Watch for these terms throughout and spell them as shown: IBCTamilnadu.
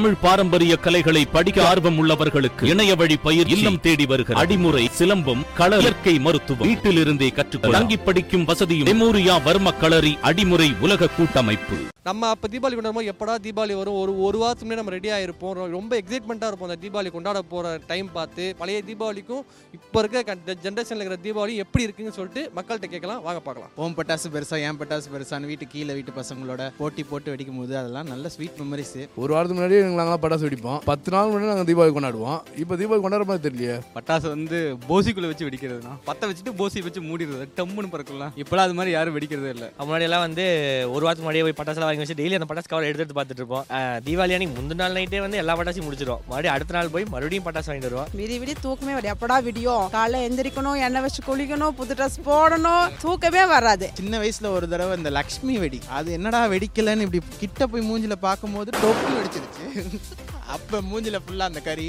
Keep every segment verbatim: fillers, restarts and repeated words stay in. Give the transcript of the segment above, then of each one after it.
தமிழ் பாரம்பரிய கலைகளை படிக்க ஆர்வம் உள்ளவர்களுக்கு இணைய வழி பயிர் இல்லம் தேடி வருகிறது. அடிமுறை, சிலம்பம், கள, இயற்கை மருத்துவம் வீட்டிலிருந்தே கற்றுக்கொள்ள தங்கி படிக்கும் வசதியும் மெமோரியா வர்ம களரி அடிமுறை உலக கூட்டமைப்பு. நம்ம அப்ப தீபாவளி கொண்டாடுவோம், எப்படா தீபாவளி வரும், ஒரு ஒரு வாரத்துக்குமே நம்ம ரெடியா இருப்போம், ரொம்ப எக்ஸைட்மெண்டா இருப்போம். அந்த தீபாவளி கொண்டாட போற டைம் பார்த்து பழைய தீபாவளிக்கும் இப்ப இருக்க ஜென்ரேஷன்ல இருக்கிற தீபாவளி எப்படி இருக்குன்னு சொல்லிட்டு மக்கள்கிட்ட கேட்கலாம், வாங்க பார்க்கலாம். ஓம் பட்டாசு பெருசா, ஏன் பட்டாசு பெருசான்னு வீட்டு கீழே வீட்டு பசங்களோட போட்டி போட்டு வெடிக்கும் போது அதெல்லாம் நல்ல ஸ்வீட் மெமரிஸ். ஒரு வாரத்துக்கு முன்னாடி நாங்களாம் பட்டாசு வெடிப்போம், பத்து நாள் முன்னாடி நாங்கள் தீபாவளி கொண்டாடுவோம். இப்போ தீபாவளி கொண்டாடுற மாதிரி தெரியல. பட்டாசு வந்து போசிக்குள்ள வச்சு வெடிக்கிறதுனா பற்ற வச்சுட்டு போசி வச்சு மூடிடுறது, டம்முன்னு பறக்கலாம். இப்போலாம் அது மாதிரி யாரும் வெடிக்கிறதே இல்லை. முன்னாடியெல்லாம் வந்து ஒரு வாரத்துக்கு முன்னாடியே போய் பட்டாசுலாம் வாங்கி வச்சு டெய்லி அந்த பட்டாசு கவர் எடுத்து பார்த்துட்டு இருப்போம். தீபாவளி அன்னைக்கு முந்தின நாள் நைட்டே வந்து எல்லா பட்டாசும் முடிச்சிடும், மறுபடியும் அடுத்த நாள் போய் மறுபடியும் பட்டாசு வாங்கிட்டு வருவோம். விடி விடி தூக்கமே வரும், எப்படா விடியும், காலைல எந்திரிக்கணும், எண்ணெய் வச்சு குளிக்கணும், புது ட்ரெஸ் போடணும், தூக்கமே வராது. சின்ன வயசுல ஒரு தடவை இந்த லக்ஷ்மி வெடி, அது என்னடா வெடிக்கலன்னு இப்படி கிட்ட போய் மூஞ்சில பார்க்கும் போது டொக்கு வெடிச்சிருச்சு. அப்போ மூஞ்சில ஃபுல்லா அந்த கறி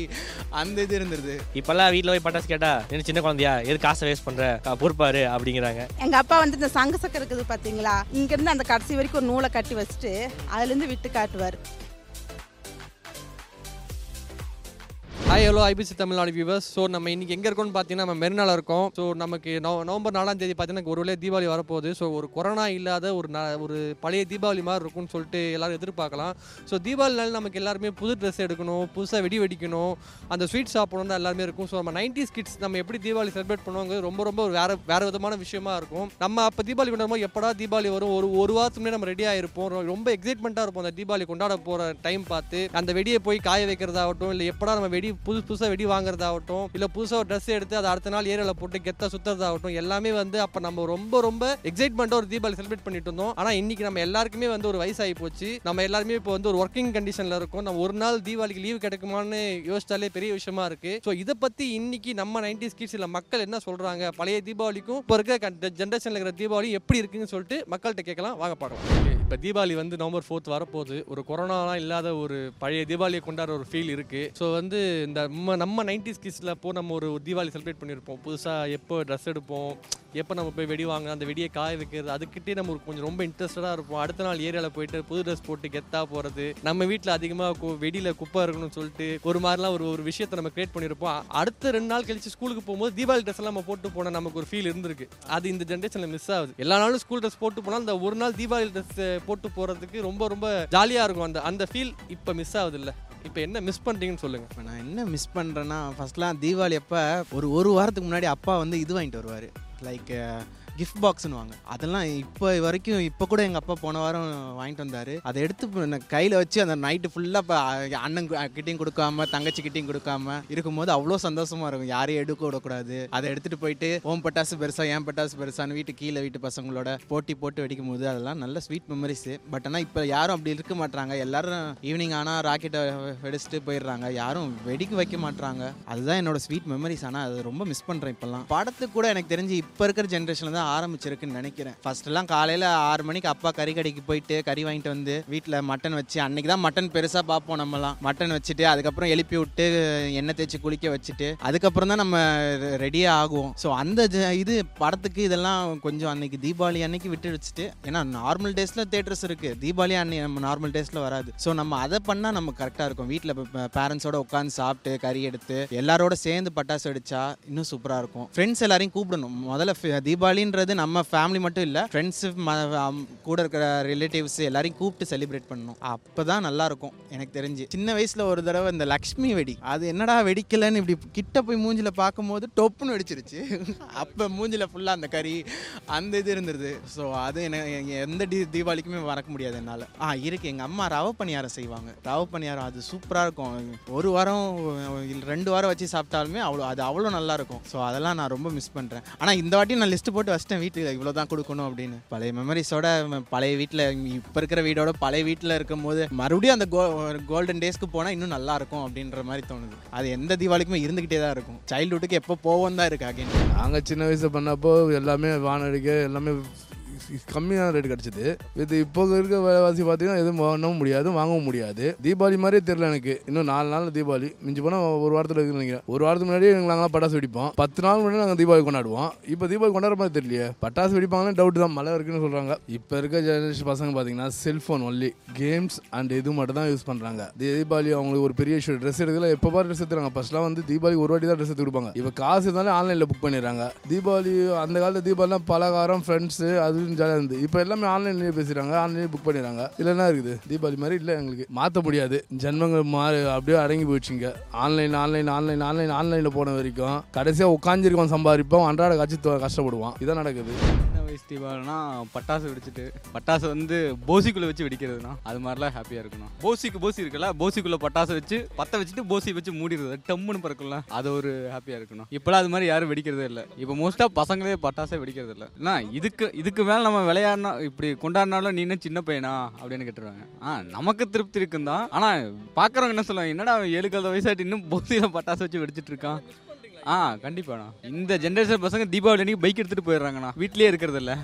அந்த இது இருந்துருது. இப்பெல்லாம் வீட்டில் போய் பட்டாசு கேட்டா என்ன சின்ன குழந்தையா, எது காசை வேஸ்ட் பண்ற, பொறுப்பாரு அப்படிங்கிறாங்க. எங்க அப்பா வந்து இந்த சங்க சக்கர இருக்குது பாத்தீங்களா, இங்க இருந்து அந்த கடைசி வரைக்கும் ஒரு நூலை கட்டி வச்சுட்டு அதுல இருந்து விட்டு காட்டுவார். Hi, hello IBC Tamil Nadu viewers. So நம்ம இன்றைக்கி எங்கே இருக்கோம்னு பார்த்தீங்கன்னா நம்ம மெரினாவில் இருக்கோம். ஸோ நமக்கு நவ நவம்பர் நாலாம் தேதி பார்த்தீங்கன்னா ஒரு வேளை தீபாவளி வரப்போகுது. ஸோ ஒரு கொரோனா இல்லாத ஒரு ந ஒரு பழைய தீபாவளி மாதிரி இருக்கும்னு சொல்லிட்டு எல்லோரும் எதிர்பார்க்கலாம். ஸோ தீபாவளினால நமக்கு எல்லாருமே புது ட்ரெஸ் எடுக்கணும், புதுசாக வெடி வெடிக்கணும், அந்த ஸ்வீட் சாப்பிடணும் தான் எல்லாருமே இருக்கும். ஸோ நம்ம நைன்டிஸ் கிட்ஸ் நம்ம எப்படி தீபாவளி செலிப்ரேட் பண்ணுவோங்கிறது ரொம்ப ரொம்ப வேறு வேறு விதமான விஷயமா இருக்கும். நம்ம அப்போ தீபாவளி கொண்டாடுவோம், எப்படா தீபாவளி வரும், ஒரு ஒரு வாரத்துக்குமே நம்ம ரெடியாக இருப்போம், ரொம்ப எக்ஸைட்மெண்ட்டாக இருப்போம். அந்த தீபாவளி கொண்டாட போகிற டைம் பார்த்து அந்த வெடியை போய் காய வைக்கிறதாகட்டும், இல்லை எப்படா நம்ம வெடி புது புதுசாக வெடி வாங்குறதாகட்டும், இல்லை புதுசாக ஒரு ட்ரெஸ் எடுத்து அதை அடுத்த நாள் ஏரியாவில் போட்டு கெத்தாக சுற்றுறதாகட்டும், எல்லாமே வந்து அப்போ நம்ம ரொம்ப ரொம்ப எக்ஸைட்மெண்ட்டாக ஒரு தீபாவளி செலிப்ரேட் பண்ணிட்டு இருந்தோம். ஆனால் இன்றைக்கி நம்ம எல்லாருக்குமே வந்து ஒரு வயசாகி போச்சு. நம்ம எல்லாருமே இப்போ வந்து ஒரு ஒர்க்கிங் கண்டிஷனில் இருக்கும். நம்ம ஒரு நாள் தீபாவளிக்கு லீவு கிடைக்குமான்னு யோசிச்சாலே பெரிய விஷயமா இருக்குது. ஸோ இதை பற்றி இன்றைக்கி நம்ம நைன்டிஸ் கிட்ஸ் இல்லை மக்கள் என்ன சொல்கிறாங்க, பழைய தீபாவளிக்கும் இப்போ இருக்க ஜென்ரேஷனில் இருக்கிற தீபாவளி எப்படி இருக்குன்னு சொல்லிட்டு மக்கள்கிட்ட கேட்கலாம், வாங்க பார்க்கலாம். இப்போ தீபாவளி வந்து நவம்பர் ஃபோர்த் வரப்போகுது. ஒரு கொரோனாலாம் இல்லாத ஒரு பழைய தீபாவளியை கொண்டாடுற ஒரு ஃபீல் இருக்குது. ஸோ வந்து இந்த நம்ம நைன்டிஸ் கிட்ஸில் அப்போ நம்ம ஒரு தீபாவளி செலிப்ரேட் பண்ணியிருப்போம், புதுசாக எப்போ ட்ரெஸ் எடுப்போம், எப்போ நம்ம போய் வெடி வாங்க, அந்த வெடியை காய வைக்கிறது, அதுக்கிட்டே நம்ம கொஞ்சம் ரொம்ப இன்ட்ரெஸ்டடாக இருப்போம். அடுத்த நாள் ஏரியாவில் போயிட்டு புது ட்ரெஸ் போட்டு கெத்தாக போகிறது, நம்ம வீட்டில் அதிகமாக வெடியில் குப்பை இருக்கணும்னு சொல்லிட்டு ஒரு மாதிரிலாம் ஒரு ஒரு விஷயத்தை நம்ம கிரியேட் பண்ணியிருப்போம். அடுத்த ரெண்டு நாள் கழிச்சு ஸ்கூலுக்கு போகும்போது தீபாவளி ட்ரெஸ்லாம் நம்ம போட்டு போனால் நமக்கு ஒரு ஃபீல் இருந்திருக்கு. அது இந்த ஜென்ரேஷனில் மிஸ் ஆகுது. எல்லா நாளும் ஸ்கூல் ட்ரெஸ் போட்டு போனால் அந்த ஒரு நாள் தீபாவளி ட்ரெஸ் போட்டு போகிறதுக்கு ரொம்ப ரொம்ப ஜாலியாக இருக்கும். அந்த அந்த ஃபீல் இப்போ மிஸ் ஆகுது இல்லை? இப்போ என்ன மிஸ் பண்ணுறீங்கன்னு சொல்லுங்கள். இப்போ நான் என்ன மிஸ் பண்ணுறேன்னா, ஃபஸ்ட்லாம் தீபாவளி அப்போ ஒரு ஒரு வாரத்துக்கு முன்னாடி அப்பா வந்து இது வாங்கிட்டு வருவார், லைக் கிஃப்ட் பாக்ஸ்ன்னு வாங்க. அதெல்லாம் இப்போ வரைக்கும், இப்போ கூட எங்கள் அப்பா போன வாரம் வாங்கிட்டு வந்தார். அதை எடுத்து கையில் வச்சு அந்த நைட்டு ஃபுல்லாக இப்போ அண்ணன் கிட்டையும் கொடுக்காம தங்கச்சிக்கிட்டையும் கொடுக்காம இருக்கும்போது அவ்வளோ சந்தோஷமாக இருக்கும். யாரையும் எடுக்க விடக்கூடாது. அதை எடுத்துகிட்டு போயிட்டு ஓம் பட்டாசு பெருசா, ஏன் பட்டாசு பெருசான்னு வீட்டு கீழே வீட்டு பசங்களோட போட்டி போட்டு வெடிக்கும் போது அதெல்லாம் நல்ல ஸ்வீட் மெமரிஸு. பட் ஆனால் இப்போ யாரும் அப்படி இருக்க மாட்டுறாங்க. எல்லோரும் ஈவினிங் ஆனால் ராக்கெட்டை வெடிச்சுட்டு போயிடுறாங்க, யாரும் வெடிக்க வைக்க மாட்டுறாங்க. அதுதான் என்னோட ஸ்வீட் மெமரிஸ். ஆனால் அது ரொம்ப மிஸ் பண்ணுறேன். இப்போல்லாம் படத்துக்கு கூட எனக்கு தெரிஞ்சு இப்போ இருக்கிற ஜென்ரேஷனில் தான் ஆரம்பிச்சிருக்குன்னு நினைக்கிறேன். ஃபர்ஸ்ட்லாம் காலையில் ஆறு மணிக்கு அப்பா கறி கடைக்கு போயிட்டு கறி வாங்கிட்டு வந்து வீட்டில் மட்டன் வச்சு, அன்னைக்கு தான் மட்டன் பெருசாக பார்ப்போம். நம்மலாம் மட்டன் வச்சுட்டு அதுக்கப்புறம் எழுப்பி விட்டு எண்ணெய் தேய்ச்சி குளிக்க வச்சுட்டு அதுக்கப்புறம் தான் நம்ம ரெடியாக ஆகுவோம். ஸோ அந்த இது படத்துக்கு இதெல்லாம் கொஞ்சம் அன்னைக்கு தீபாவளி அன்னைக்கு விட்டு வச்சுட்டு, ஏன்னா நார்மல் டேஸில் தேட்டர்ஸ் இருக்குது, தீபாவளி அன்னைக்கு நம்ம நார்மல் டேஸில் வராது. ஸோ நம்ம அதை பண்ணால் நம்ம கரெக்டாக இருக்கும். வீட்டில் பேரண்ட்ஸோட உட்காந்து சாப்பிட்டு கறி எடுத்து எல்லாரோட சேர்ந்து பட்டாசு வெடிச்சா இன்னும் சூப்பராக இருக்கும். ஃப்ரெண்ட்ஸ் எல்லாரையும் கூப்பிடணும். முதல்ல தீபாவளி நம்ம ஃபேமிலி மட்டும் இல்ல, ஃப்ரெண்ட்ஸ் கூட இருக்கிற ரிலேட்டிவ்ஸ் எல்லாரையும் கூப்பிட்டு செலிப்ரேட் பண்ணணும். அப்பதான் நல்லா இருக்கும். எனக்கு தெரிஞ்சு சின்ன வயசுல ஒரு தடவை இந்த லக்ஷ்மி வெடி, அது என்னடா வெடிக்கலன்னு இப்படி கிட்ட போய் மூஞ்சில பார்க்கும்போது டொப்புன்னு வெடிச்சிருச்சு. அப்ப மூஞ்சில ஃபுல்லா அந்த கறி அந்த இது இருந்துருது. ஸோ அது எனக்கு எந்த தீபாவளிக்குமே மறக்க முடியாது என்னால. ஆ இருக்கு, எங்க அம்மா ரவை பணியாரம் செய்வாங்க. ரவை பணியாரம் அது சூப்பரா இருக்கும். ஒரு வாரம் ரெண்டு வாரம் வச்சு சாப்பிட்டாலுமே அவ்வளோ அது அவ்வளோ நல்லா இருக்கும். ஸோ அதெல்லாம் நான் ரொம்ப மிஸ் பண்றேன். ஆனா இந்த வாட்டி நான் லிஸ்ட் போட்டு வீட்டுக்கு இவ்வளோதான் கொடுக்கணும் அப்படின்னு பழைய மெமரிஸோட பழைய வீட்டில் இப்போ இருக்கிற வீடோட பழைய வீட்டில் இருக்கும் போது மறுபடியும் அந்த கோ கோல்டன் டேஸ்க்கு போனால் இன்னும் நல்லா இருக்கும் அப்படின்ற மாதிரி தோணுது. அது எந்த தீபாவளிக்குமே இருந்துகிட்டே தான் இருக்கும். சைல்டுஹுட்டுக்கு எப்போ போவோம் தான் இருக்கு. அகைன் நாங்கள் சின்ன வயசு பண்ணப்போ எல்லாமே வானடிக்க எல்லாமே கம்மியான ரேட் கிடச்சிது. இது இப்போ இருக்க விலைவாசி பார்த்தீங்கன்னா எதுவும் வாங்கவும் முடியாது வாங்கவும் முடியாது. தீபாவளி மாதிரியே தெரியல எனக்கு. இன்னும் நாலு நாள் தீபாவளி, மிஞ்சி போனால் ஒரு வாரத்தில் இருக்குன்னு நினைக்கிறேன். ஒரு வாரத்துக்கு முன்னாடி நாங்களாம் பட்டாசு வெடிப்போம், பத்து நாள் முன்னாடி நாங்கள் தீபாவளி கொண்டாடுவோம். இப்போ தீபாவளி கொண்டாடுற மாதிரி தெரியலையே, பட்டாசு வெடிப்பாங்கன்னு டவுட் தான். மழை இருக்குன்னு சொல்கிறாங்க. இப்போ இருக்க ஜெனரேஷன் பசங்க பார்த்தீங்கன்னா செல்ஃபோன் ஒன்லி கேம்ஸ் அண்ட் இது மட்டும் தான் யூஸ் பண்ணுறாங்க. தீபாவளி அவங்களுக்கு ஒரு பெரிய இஷ்யூ, ட்ரெஸ் எடுக்கல, எப்போ பாரு ட்ரெஸ் எடுத்துறாங்க. ஃபர்ஸ்ட்லாம் வந்து தீபாவளி ஒரு வாட்டி தான் ட்ரெஸ் எடுத்து கொடுப்பாங்க. இப்போ காசு இருந்தாலும் ஆன்லைனில் புக் பண்ணிடுறாங்க. தீபாவளி அந்த காலத்தில் தீபாவளிலாம் பலகாரம் ஃப்ரெண்ட்ஸு அதுவும் ஜாலியாக இருந்து. இப்போ எல்லாமே ஆன்லைன்லேயே பேசுகிறாங்க, ஆன்லைன்லேயே புக் பண்ணிடுறாங்க. இல்லைன்னா இருக்குது தீபாவளி மாதிரி இல்லை, எங்களுக்கு மாற்ற முடியாது. ஜென்மங்கள் மாறி அப்படியே அடங்கி போயிடுச்சுங்க. ஆன்லைன் ஆன்லைன் ஆன்லைன் ஆன்லைன் ஆன்லைனில் போன வரைக்கும் கடைசியாக உட்காந்துருக்கோம், சம்பாதிப்போம், அன்றாட காட்சி கஷ்டப்படுவோம். இதான் நடக்குது. தீபாவளினா பட்டாசு வெடிச்சிட்டு, பட்டாசு வந்து போசிக்குள்ளே வச்சு வெடிக்கிறதுனா அது மாதிரிலாம் ஹாப்பியாக இருக்கணும். போசிக்கு போசி இருக்குல்ல, போசிக்குள்ளே பட்டாசு வச்சு பற்ற வச்சுட்டு போசி வச்சு மூடிடுறது, டம்முன்னு பறக்கும்ல, அது ஒரு ஹாப்பியாக இருக்கணும். இப்போலாம் அது மாதிரி யாரும் வெடிக்கிறதே இல்லை. இப்போ மோஸ்ட்டாக பசங்களே பட்டாசே வெடிக்கிறது இல்லை. ஏன்னா இதுக்கு இதுக்கு மேலே நம்ம விளையாடினா, இப்படி கொண்டாடினாலும் நீ என்ன சின்ன பையனா அப்படின்னு கேட்டுருவாங்க. ஆ, நமக்கு திருப்தி இருக்குன்னு தான். ஆனால் பார்க்குறவங்க என்ன சொல்லுவாங்க, என்னடா ஏழுக்காவது வயசாகிட்டு இன்னும் போசியில் பட்டாசு வச்சு வெடிச்சிட்டு இருக்கான். ஆ, கண்டிப்பாண்ணா. இந்த ஜென்ரேஷன் பசங்க தீபாவளி அன்றைக்கி பைக் எடுத்துகிட்டு போயிடுறாங்கண்ணா, வீட்லேயே இருக்கிறது இல்லை.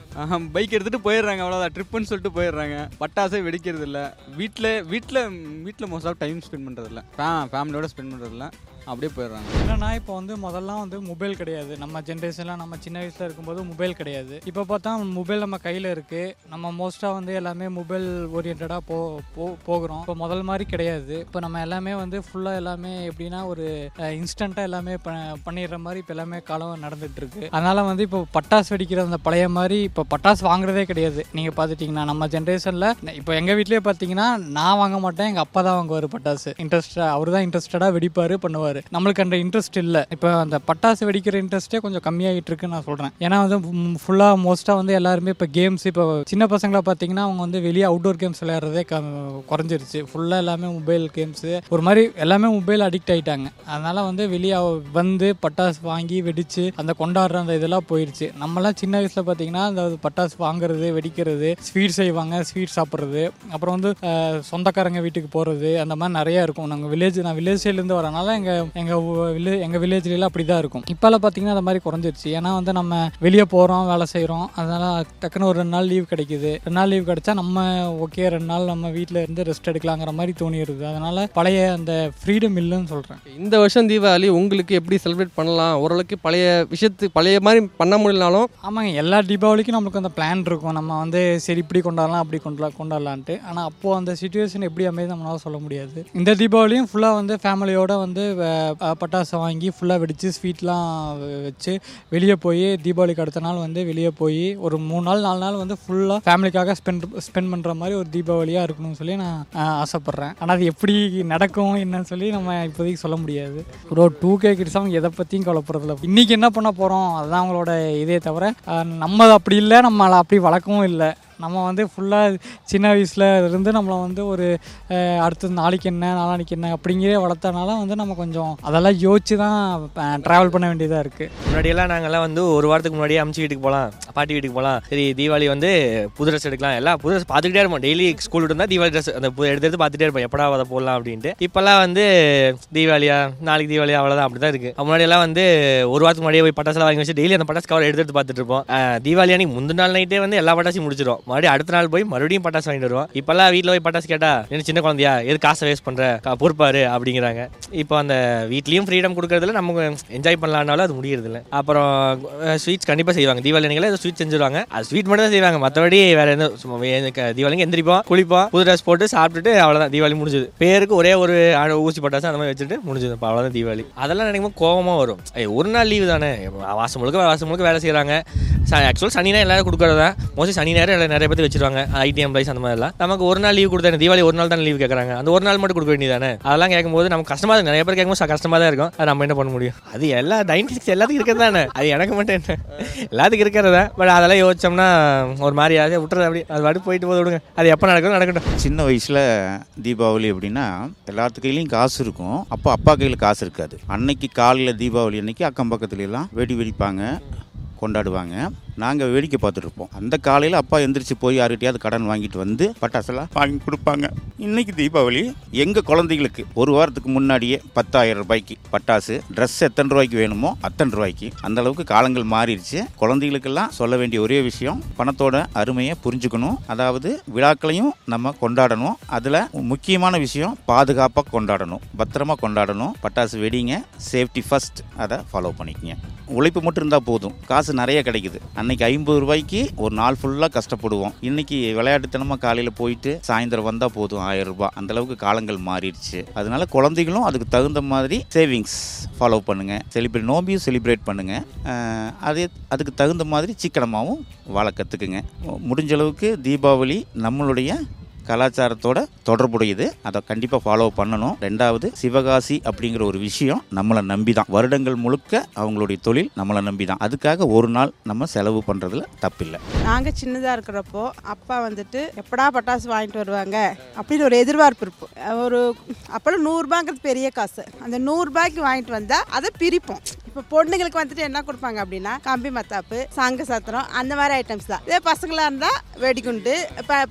பைக் எடுத்துகிட்டு போயிடுறாங்க, அவ்வளோதான், ட்ரிப்புன்னு சொல்லிட்டு போயிடுறாங்க. பட்டாசே வெடிக்கிறது இல்லை. வீட்டில் வீட்டில் வீட்டில் மோஸ்ட் ஆஃப் டைம் ஸ்பெண்ட் பண்ணுறதில்ல, ஃபே ஃபேமிலியோடு ஸ்பெண்ட் பண்ணுறதில்ல, அப்படியே போயிடுறாங்க. ஏன்னா இப்போ வந்து முதல்லாம் வந்து மொபைல் கிடையாது. நம்ம ஜென்ரேஷன்லாம் நம்ம சின்ன வயசில் இருக்கும்போது மொபைல் கிடையாது. இப்போ பார்த்தா மொபைல் நம்ம கையில் இருக்குது. நம்ம மோஸ்ட்டாக வந்து எல்லாமே மொபைல் ஓரியன்டாக போ போகிறோம். இப்போ முதல் மாதிரி கிடையாது. இப்போ நம்ம எல்லாமே வந்து ஃபுல்லாக எல்லாமே எப்படின்னா ஒரு இன்ஸ்டண்ட்டாக எல்லாமே ப பண்ணிடுற மாதிரி இப்போ எல்லாமே காலம் நடந்துகிட்ருக்கு. அதனால் வந்து இப்போ பட்டாசு வெடிக்கிற அந்த பழைய மாதிரி இப்போ பட்டாசு வாங்குறதே கிடையாது. நீங்கள் பார்த்துட்டிங்கன்னா நம்ம ஜென்ரேஷனில் இப்போ எங்கள் வீட்லேயே பார்த்தீங்கன்னா நான் வாங்க மாட்டேன், எங்கள் அப்பா தான் வாங்குவார் பட்டாசு. இன்ட்ரெஸ்டாக அவர் தான் இன்ட்ரெஸ்டடாக வெடிப்பார், பண்ணுவார். நம்மளுக்கு அந்த இன்ட்ரெஸ்ட் இல்லை. இப்போ அந்த பட்டாசு வெடிக்கிற இன்ட்ரெஸ்ட்டே கொஞ்சம் கம்மியாகிட்டு இருக்குன்னு நான் சொல்கிறேன். ஏன்னா வந்து ஃபுல்லாக மோஸ்ட்டாக வந்து எல்லாருமே இப்போ கேம்ஸ், இப்போ சின்ன பசங்களாக பார்த்தீங்கன்னா அவங்க வந்து வெளியே அவுட்டோர் கேம்ஸ் விளையாடுறதே க குறைஞ்சிருச்சு. ஃபுல்லாக எல்லாமே மொபைல் கேம்ஸு, ஒரு மாதிரி எல்லாமே மொபைல் அடிக்ட் ஆகிட்டாங்க. அதனால் வந்து வெளியே வந்து பட்டாசு வாங்கி வெடித்து அந்த கொண்டாடுற அந்த இதெல்லாம் போயிடுச்சு. நம்மளாம் சின்ன வயசில் பார்த்தீங்கன்னா அந்த பட்டாசு வாங்குறது, வெடிக்கிறது, ஸ்வீட் செய்வாங்க, ஸ்வீட் சாப்பிட்றது, அப்புறம் வந்து சொந்தக்காரங்க வீட்டுக்கு போகிறது, அந்த மாதிரி நிறையா இருக்கும். நாங்கள் வில்லேஜ் நான் வில்லேஜ் சைட்லேருந்து வரனால எங்கள் எங்கள் வில்லே எங்கள் வில்லேஜ்லாம் அப்படி தான் இருக்கும். இப்போல்லாம் பார்த்தீங்கன்னா அந்த மாதிரி குறைஞ்சிருச்சு. ஏன்னா வந்து நம்ம வெளியே போகிறோம், வேலை செய்கிறோம், அதனால் டக்குன்னு ஒரு ரெண்டு நாள் லீவ் கிடைக்குது. ரெண்டு நாள் லீவ் கிடைச்சா நம்ம ஓகே ரெண்டு நாள் நம்ம வீட்டில் இருந்து ரெஸ்ட் எடுக்கலாங்கிற மாதிரி தோணிடுது. அதனால் பழைய அந்த ஃப்ரீடம் இல்லைன்னு சொல்கிறேன். இந்த வருஷம் தீபாவளி உங்களுக்கு எப்படி செலிப்ரேட் பண்ணலாம்? ஓரளவுக்கு பழைய விஷயத்து பழைய மாதிரி பண்ண முடியலனாலும் ஆமாங்க, எல்லா தீபாவளிக்கும் நம்மளுக்கு அந்த பிளான் இருக்கும். நம்ம வந்து சரி இப்படி கொண்டாடலாம் அப்படி கொண்டாடலாம் கொண்டாடலான்ட்டு. ஆனால் அப்போது அந்த சுச்சுவேஷன் எப்படி அமைதி நம்மளால் சொல்ல முடியாது. இந்த தீபாவளியும் ஃபுல்லாக வந்து ஃபேமிலியோடு வந்து பட்டாசை வாங்கி ஃபுல்லாக வெடித்து ஸ்வீட்லாம் வச்சு வெளியே போய் தீபாவளிக்கு அடுத்த நாள் வந்து வெளியே போய் ஒரு மூணு நாள் நாலு நாள் வந்து ஃபுல்லாக ஃபேமிலிக்காக ஸ்பெண்ட் ஸ்பெண்ட் பண்ணுற மாதிரி ஒரு தீபாவளியாக இருக்கணும்னு சொல்லி நான் ஆசைப்பட்றேன். ஆனால் அது எப்படி நடக்கும் என்னன்னு சொல்லி நம்ம இப்போதைக்கு சொல்ல முடியாது. ஒரு டூ கே கிட்ஸ் அவங்க எதை பற்றியும் கவலைப்படுறதில்ல. இன்றைக்கி என்ன பண்ண போகிறோம் அதுதான் அவங்களோட இதே தவிர நம்ம அப்படி இல்லை, நம்ம அப்படி வழக்கவும் இல்லை. நம்ம வந்து ஃபுல்லாக சின்ன வயசில் இருந்து நம்மளை வந்து ஒரு அடுத்தது நாளைக்கு என்ன நாளானிக்கு என்ன அப்படிங்கிறே வளர்த்தனால வந்து நம்ம கொஞ்சம் அதெல்லாம் யோசிச்சு தான் ட்ராவல் பண்ண வேண்டியதாக இருக்குது. முன்னாடியெல்லாம் நாங்கள்லாம் வந்து ஒரு வாரத்துக்கு முன்னாடியே அமிச்சி வீட்டுக்கு போகலாம், பாட்டி வீட்டுக்கு போகலாம், சரி தீபாவளி வந்து புது ட்ரெஸ் எடுக்கலாம், எல்லாம் புது ட்ரெஸ் பார்த்துக்கிட்டே இருப்போம். டெய்லி ஸ்கூல் விட்டு இருந்தால் தீபாவளி ட்ரெஸ் அந்த புது எடுத்து எடுத்து பார்த்துட்டே இருப்போம், எப்படா அதை போடலாம் அப்படின்ட்டு. இப்போல்லாம் வந்து தீபாவளியா நாளைக்கு தீபாவளியா அவ்வளோதான், அப்படி தான் இருக்குது. முன்னாடியெல்லாம் வந்து ஒரு வாரத்துக்கு முன்னாடியே போய் பட்டாசுலாம் வாங்கி வச்சு டெய்லி அந்த பட்டாசு கவர் எடுத்து எடுத்து பார்த்துட்டு இருப்போம். தீபாவளி அன்னைக்கு முந்தின நாள் நைட்டே வந்து எல்லா பட்டாசையும் முடிச்சிடும், மறுபடியும் அடுத்த நாள் போய் மறுபடியும் பட்டாசு வாங்கிட்டு வருவோம். இப்பெல்லாம் வீட்டில் போய் பட்டாசு கேட்டா என்ன சின்ன குழந்தையா, எது காசை வேஸ்ட் பண்ற, பொறுப்பாரு அப்படிங்கிறாங்க. இப்போ அந்த வீட்லேயும் ஃப்ரீடம் கொடுக்கறதுல நமக்கு என்ஜாய் பண்ணலான்னாலும் அது முடியறது இல்லை. அப்புறம் ஸ்வீட்ஸ் கண்டிப்பாக செய்வாங்க தீபாவளி அன்னைக்கு, ஏதோ ஸ்வீட் செஞ்சுருவாங்க, அது ஸ்வீட் மட்டும் தான் செய்வாங்க. மற்றபடி வேற எந்த தீபாவளிக்கு எந்திரிப்போம், குளிப்போம், புது ட்ரெஸ் போட்டு சாப்பிட்டுட்டு அவ்வளோதான், தீபாவளி முடிஞ்சது. பேருக்கு ஒரே ஒரு ஊசி பட்டாசு அந்த மாதிரி வச்சுட்டு முடிஞ்சது, இப்போ அவ்வளோதான் தீபாவளி. அதெல்லாம் நினைக்கும் கோவமாக வரும். ஒரு நாள் லீவு தானே, வாசம் முழுக்க வாசம் முழுக்க வேலை செய்கிறாங்க. ஆக்சுவலாக சனினா எல்லாரும் கொடுக்குறதா, மோஸ்ட்லி சனி நேரம் எல்லாம் நிறைய பேர் வச்சிருவாங்க ஐடி எம்ப்ளாய்ஸ். அந்த மாதிரிலாம் நமக்கு ஒரு நாள் லீவ் கொடுத்தாங்க, தீபாவளி ஒரு நாள் தான் லீவ் கேட்குறாங்க, அந்த ஒரு நாள் மட்டும் கொடுக்க வேண்டியதானே. அதெல்லாம் கேட்கும்போது நமக்கு கஷ்டமாக இருக்கும், நிறைய பேர் கேட்கும்போது கஷ்டமாக தான் இருக்கும். அது நம்ம என்ன பண்ண முடியும், அது எல்லா நைன்டி சிக்ஸ் எல்லாத்துக்கும் இருக்கிறது தானே, அது எனக்கு மட்டும் என்ன, எல்லாத்துக்கும் இருக்கிறதா. பட் அதெல்லாம் யோசிச்சோம்னா ஒரு மாதிரி ஆச்சு, விட்டுறது அப்படி அது வாட்டி போயிட்டு போது விடுங்க, அது எப்போ நடக்கும் நடக்கட்டும். சின்ன வயசில் தீபாவளி அப்படின்னா எல்லாத்து கையிலையும் காசு இருக்கும், அப்போ அப்பா கையில் காசு இருக்காது. அன்னைக்கு காலையில் தீபாவளி அன்னைக்கு அக்கம் பக்கத்துலாம் வெடி வெடிப்பாங்க, கொண்டாடுவாங்க. நாங்கள் வேடிக்கை பார்த்துட்டு இருப்போம். அந்த காலையில் அப்பா எந்திரிச்சு போய் யார்கிட்டையாவது கடன் வாங்கிட்டு வந்து பட்டாசுலாம் வாங்கி கொடுப்பாங்க. இன்னைக்கு தீபாவளி எங்கள் குழந்தைகளுக்கு ஒரு வாரத்துக்கு முன்னாடியே பத்தாயிரம் ரூபாய்க்கு பட்டாசு, ட்ரெஸ் எத்தனை ரூபாய்க்கு வேணுமோ அத்தனை ரூபாய்க்கு. அந்த அளவுக்கு காலங்கள் மாறிடுச்சு. குழந்தைகளுக்கெல்லாம் சொல்ல வேண்டிய ஒரே விஷயம், பணத்தோட அருமையை புரிஞ்சுக்கணும். அதாவது விழாக்களையும் நம்ம கொண்டாடணும், அதில் முக்கியமான விஷயம் பாதுகாப்பாக கொண்டாடணும், பத்திரமா கொண்டாடணும். பட்டாசு வெடிங்க, சேஃப்டி ஃபர்ஸ்ட், அதை ஃபாலோ பண்ணிக்கங்க. உழைப்பு மட்டும் இருந்தால் போதும், காசு நிறைய கிடைக்குது. அன்னைக்கு ஐம்பது ரூபாய்க்கு ஒரு நாள் ஃபுல்லாக கஷ்டப்படுவோம். இன்னைக்கு விளையாட்டுத்தனமாக காலையில் போயிட்டு சாயந்தரம் வந்தால் போதும் ஆயிரம் ரூபாய். அந்த அளவுக்கு காலங்கள் மாறிடுச்சு. அதனால குழந்தைகளும் அதுக்கு தகுந்த மாதிரி சேவிங்ஸ் ஃபாலோ பண்ணுங்க, செலிப்ரேட் நோம்பியும் செலிப்ரேட் பண்ணுங்க. அதே அதுக்கு தகுந்த மாதிரி சிக்கனமாகவும் வாழ கற்றுக்குங்க. முடிஞ்ச அளவுக்கு தீபாவளி நம்மளுடைய கலாச்சாரத்தோட தொடர்புடையது, அதை கண்டிப்பாக ஃபாலோ பண்ணணும். ரெண்டாவது, சிவகாசி அப்படிங்கிற ஒரு விஷயம் நம்மளை நம்பி தான், வருடங்கள் முழுக்க அவங்களுடைய தொழில் நம்மளை நம்பி தான். அதுக்காக ஒரு நாள் நம்ம செலவு பண்ணுறதுல தப்பில்லை. நாங்கள் சின்னதாக இருக்கிறப்போ அப்பா வந்துட்டு எப்படா பட்டாசு வாங்கிட்டு வருவாங்க அப்படின்னு ஒரு எதிர்பார்ப்பு இருப்போம். ஒரு அப்போல்லாம் நூறுரூபாங்கிறது பெரிய காசு. அந்த நூறுரூபாய்க்கு வாங்கிட்டு வந்தால் அதை பிரிப்போம். இப்போ பொண்ணுங்களுக்கு வந்துட்டு என்ன கொடுப்பாங்க அப்படின்னா கம்பி மத்தாப்பு, சாங்க சாத்திரம், அந்த மாதிரி ஐட்டம்ஸ் தான். இதே பசங்களாக இருந்தால் வெடிக்குண்டு,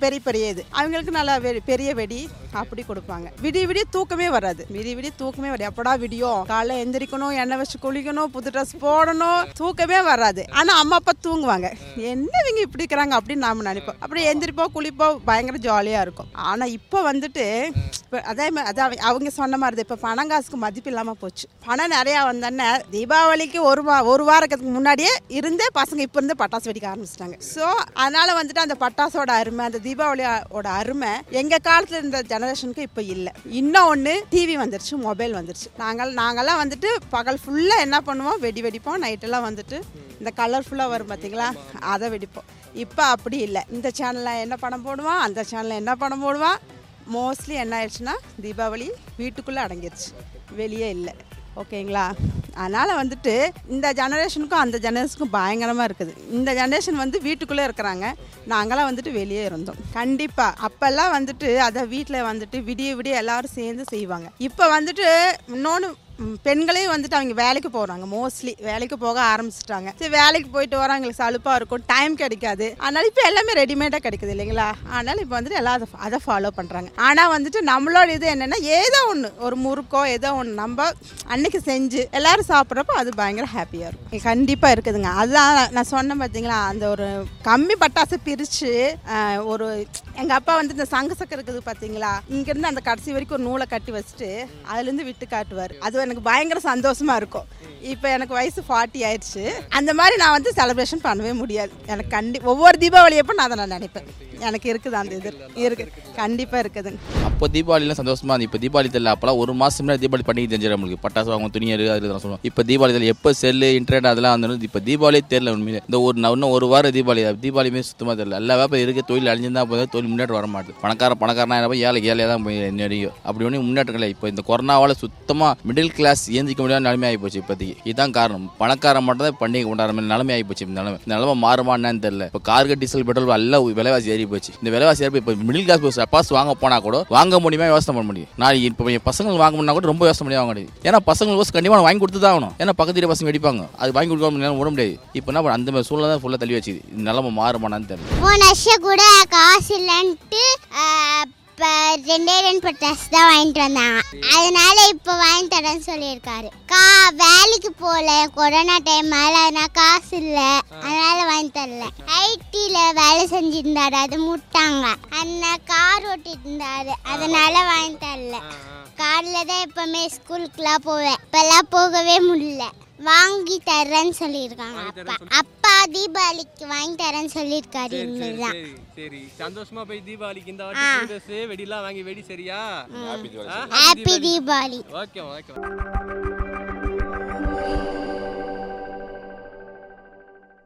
பெரிய பெரிய இது அவங்களுக்கு நல்லா பெரிய வெடி அப்படி கொடுப்பாங்க. விடிய விடிய தூக்கமே வராது, விடிய விடிய தூக்கமே வராது. எப்படா விடியும், காலைல எந்திரிக்கணும், எண்ணெய் வச்சு குளிக்கணும், புது ட்ரெஸ் போடணும், தூக்கமே வராது. ஆனால் அம்மா அப்பா தூங்குவாங்க, என்ன இவங்க இப்படி இருக்கிறாங்க அப்படின்னு நாம நினைப்போம். அப்படி எந்திரிப்போம், குளிப்போம், பயங்கர ஜாலியாக இருக்கும். ஆனால் இப்போ வந்துட்டு இப்போ அதே மாதிரி அதான் அவங்க சொன்ன மாதிரி இப்போ பணம் காசுக்கு மதிப்பு இல்லாமல் போச்சு. பணம் நிறையா வந்தோன்னே தீபாவளிக்கு ஒரு வா ஒரு வாரத்துக்கு முன்னாடியே இருந்தே பசங்க இப்போ இருந்தே பட்டாசு வெடிக்க ஆரம்பிச்சிட்டாங்க. ஸோ அதனால வந்துட்டு அந்த பட்டாசோட அருமை, அந்த தீபாவளியோட அருமை எங்க காலத்துல இருந்த ஜெனரேஷனுக்கு இப்ப இல்ல. இன்னொன்னு, டிவி வந்துருச்சு, மொபைல் வந்துருச்சு. நாங்கள் நாங்கெல்லாம் வந்துட்டு பகல் ஃபுல்லா என்ன பண்ணுவோம், வெடி வெடிப்போம். நைட் எல்லாம் வந்துட்டு இந்த கலர்ஃபுல்லா வரும் பாத்தீங்களா, அதை வெடிப்போம். இப்ப அப்படி இல்லை. இந்த சேனல்ல என்ன படம் போடுவான், அந்த சேனல்ல என்ன படம் போடுவான். மோஸ்ட்லி என்ன ஆயிடுச்சுன்னா தீபாவளி வீட்டுக்குள்ள அடங்கிடுச்சு, வெளியே இல்லை. ஓகேங்களா? அதனால் வந்துட்டு இந்த ஜெனரேஷனுக்கும் அந்த ஜெனரேஷனுக்கும் பயங்கரமாக இருக்குது. இந்த ஜெனரேஷன் வந்து வீட்டுக்குள்ளே இருக்கிறாங்க, நாங்களாம் வந்துட்டு வெளியே இருந்தோம். கண்டிப்பாக அப்போல்லாம் வந்துட்டு அதை வீட்டில் வந்துட்டு விடிய விடிய எல்லோரும் சேர்ந்து செய்வாங்க. இப்போ வந்துட்டு இன்னொன்று, பெண்களையும் வந்துட்டு அவங்க வேலைக்கு போகிறாங்க, மோஸ்ட்லி வேலைக்கு போக ஆரம்பிச்சிட்டாங்க. சரி, வேலைக்கு போயிட்டு வர அவங்களுக்கு சலுப்பாக இருக்கும், டைம் கிடைக்காது. அதனால இப்போ எல்லாமே ரெடிமேடாக கிடைக்குது இல்லைங்களா? அதனால இப்போ வந்துட்டு எல்லாம் அதை அதை ஃபாலோ பண்ணுறாங்க. ஆனால் வந்துட்டு நம்மளோட இது என்னென்னா, ஏதோ ஒன்று ஒரு முறுக்கோ ஏதோ ஒன்று நம்ம அன்னைக்கு செஞ்சு எல்லோரும் சாப்பிட்றப்போ அது பயங்கர ஹாப்பியாக இருக்கும். கண்டிப்பாக இருக்குதுங்க. அதுதான் நான் சொன்னேன் பார்த்தீங்களா, அந்த ஒரு கம்மி பட்டாசை பிரித்து ஒரு எங்கள் அப்பா வந்து இந்த சங்க சக்கரம் இருக்குது பார்த்தீங்களா, இங்கேருந்து அந்த கடைசி வரைக்கும் ஒரு நூலை கட்டி வச்சுட்டு அதுலேருந்து விட்டு காட்டுவார். அது எனக்கு பயங்கர சந்தோஷமா இருக்கும். இப்போ எனக்கு வயசு ஃபார்ட்டி ஆயிடுச்சு. அந்த மாதிரி நான் வந்து செலிப்ரேஷன் பண்ணவே முடியாது. எனக்கு கண்டி ஒவ்வொரு தீபாவளி எப்போ நான் அதை நான் நினைப்பேன், எனக்கு இருக்குது அந்த இது இருக்குது, கண்டிப்பாக இருக்குது. அப்போ தீபாவளிலாம் சந்தோஷமா இருந்து. இப்போ தீபாவளி தெரியல, அப்போலாம் ஒரு மாதம்னா தீபாவளி பண்டிகை தெரிஞ்சிடும் நம்மளுக்கு. பட்டாசு வாங்க, துணியர், அதில் தான் சொல்லுவோம். இப்போ தீபாவளி தெரியல, எப்போ செல்லு, இன்டர்நெட் அதெல்லாம் வந்து இப்போ தீபாவளியே தெரியல உண்மையிலே. இந்த ஒரு இன்னும் ஒரு வாரம் தீபாவளி தீபாவளியுமே சுத்தமாக தெரியல. எல்லா வேப்பம் இருக்குது, தொழில் அழிஞ்சிருந்தா போதும், தொழில் முன்னேற்றம் வர மாட்டேது. பணக்கார பணக்காரனா இருப்போம், ஏழை ஏழையாக தான் போய் நிறையும். அப்படி ஒன்றும் முன்னேற்றம் இல்லை. இப்போ இந்த கொரோனாவால் சுத்தமாக மிடில் கிளாஸ் ஏந்திக்க முடியாத நிலைமை ஆகி போச்சு இப்போதைக்கு. இதுதான் காரணம். பணக்காரன் மட்டும் தான் பண்டிகை கொண்டாடுற மாதிரி நிலைமை ஆகி போச்சு. இந்த நிலைமை நிலைமை மாறுமா என்னன்னு தெரியல. இப்போ காருக்கு டீசல் பெட்ரோல் எல்லாம் விலைவாசி ஏறி போச்சு. இந்த விலைவாசி ஏறி இப்போ மிடில் கிளாஸ் போய் அப்பாஸ் வாங்க போனா கூட வாங்க முடியுமா யோசனை பண்ண முடியும். நான் இப்போ என் பசங்களுக்கு வாங்க முடியும்னா கூட ரொம்ப யோசனை பண்ணி வாங்க முடியாது. ஏன்னா பசங்களுக்கு கண்டிப்பாக வாங்கி கொடுத்து தான் ஆகணும். ஏன்னா பக்கத்து பசங்க வெடிப்பாங்க, அது வாங்கி கொடுக்க விட முடியாது. இப்போ என்ன அந்த மாதிரி சூழ்நிலை தான் ஃபுல்லாக தள்ளி வச்சு. இந்த நிலைமை மாறுமானான்னு தெரியல. போன வருஷம் கூட காசு இல்லைன்ட்டு இப்போ ரெண்டே ரெண்டு பட்டாசு தான் வாங்கிட்டு வந்தாங்க. அதனால இப்போ வாங்கி தரேன்னு சொல்லியிருக்காரு. கா வேலைக்கு போகல, கொரோனா டைம், அதனால் காசு இல்லை, அதனால வாங்கி தரல. ஐடியில் வேலை செஞ்சுருந்தாரு, அது மூட்டாங்க. அதனால் கார் ஓட்டிட்டு இருந்தாரு, அதனால வாங்கி தரல. காரில் தான் எப்போவுமே ஸ்கூலுக்குலாம் போவேன், இப்போல்லாம் போகவே முடியல. வாங்கி தரேன்னு சொல்லியிருக்காங்க அப்பா. அப்பா தீபாவளிக்கு வாங்கி தரேன்னு சொல்லியிருக்காரு. இனிமேதான் சரி சந்தோஷமா போய் தீபாவளிக்கு இந்த வாட்டி வெடிலாம் வாங்கி வெடி. சரியா, ஹாப்பி தீபாவளி. Okay okay.